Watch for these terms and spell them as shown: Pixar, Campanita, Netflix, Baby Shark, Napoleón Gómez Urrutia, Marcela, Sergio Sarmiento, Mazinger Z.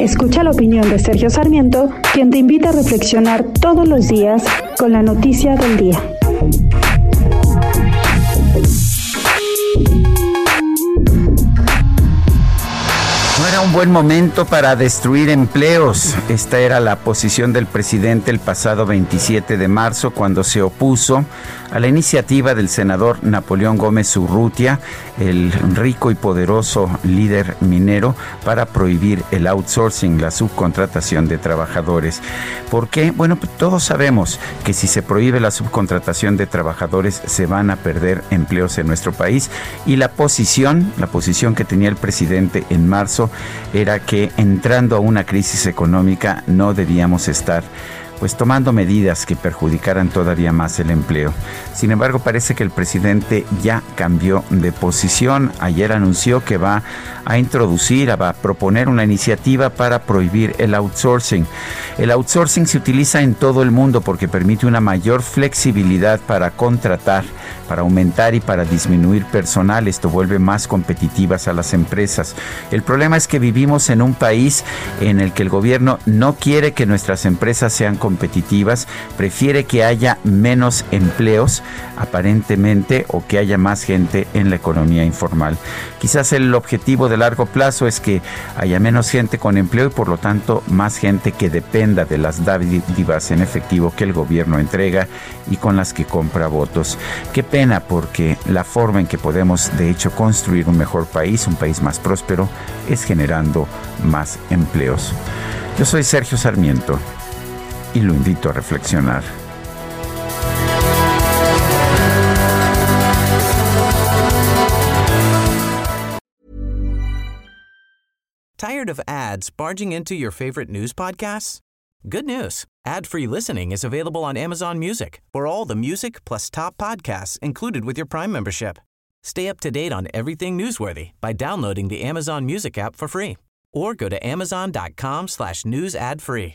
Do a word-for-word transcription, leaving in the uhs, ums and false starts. Escucha la opinión de Sergio Sarmiento, quien te invita a reflexionar todos los días con la noticia del día. No era un buen momento para destruir empleos. Esta era la posición del presidente el pasado veintisiete de marzo, cuando se opuso a la iniciativa del senador Napoleón Gómez Urrutia, el rico y poderoso líder minero, para prohibir el outsourcing, la subcontratación de trabajadores. ¿Por qué? Bueno, pues todos sabemos que si se prohíbe la subcontratación de trabajadores, se van a perder empleos en nuestro país. Y la posición, la posición que tenía el presidente en marzo, era que entrando a una crisis económica no debíamos estar pues tomando medidas que perjudicaran todavía más el empleo. Sin embargo, parece que el presidente ya cambió de posición. Ayer anunció que va a introducir, va a proponer una iniciativa para prohibir el outsourcing. El outsourcing se utiliza en todo el mundo porque permite una mayor flexibilidad para contratar, para aumentar y para disminuir personal. Esto vuelve más competitivas a las empresas. El problema es que vivimos en un país en el que el gobierno no quiere que nuestras empresas sean competitivas. competitivas, prefiere que haya menos empleos aparentemente o que haya más gente en la economía informal. Quizás el objetivo de largo plazo es que haya menos gente con empleo y por lo tanto más gente que dependa de las dádivas en efectivo que el gobierno entrega y con las que compra votos. Qué pena, porque la forma en que podemos de hecho construir un mejor país, un país más próspero, es generando más empleos. Yo soy Sergio Sarmiento y lo invito a reflexionar. Tired of ads barging into your favorite news podcasts? Good news. Ad-free listening is available on Amazon Music for all the music plus top podcasts included with your Prime membership. Stay up to date on everything newsworthy by downloading the Amazon Music app for free or go to amazon.com slash news ad free.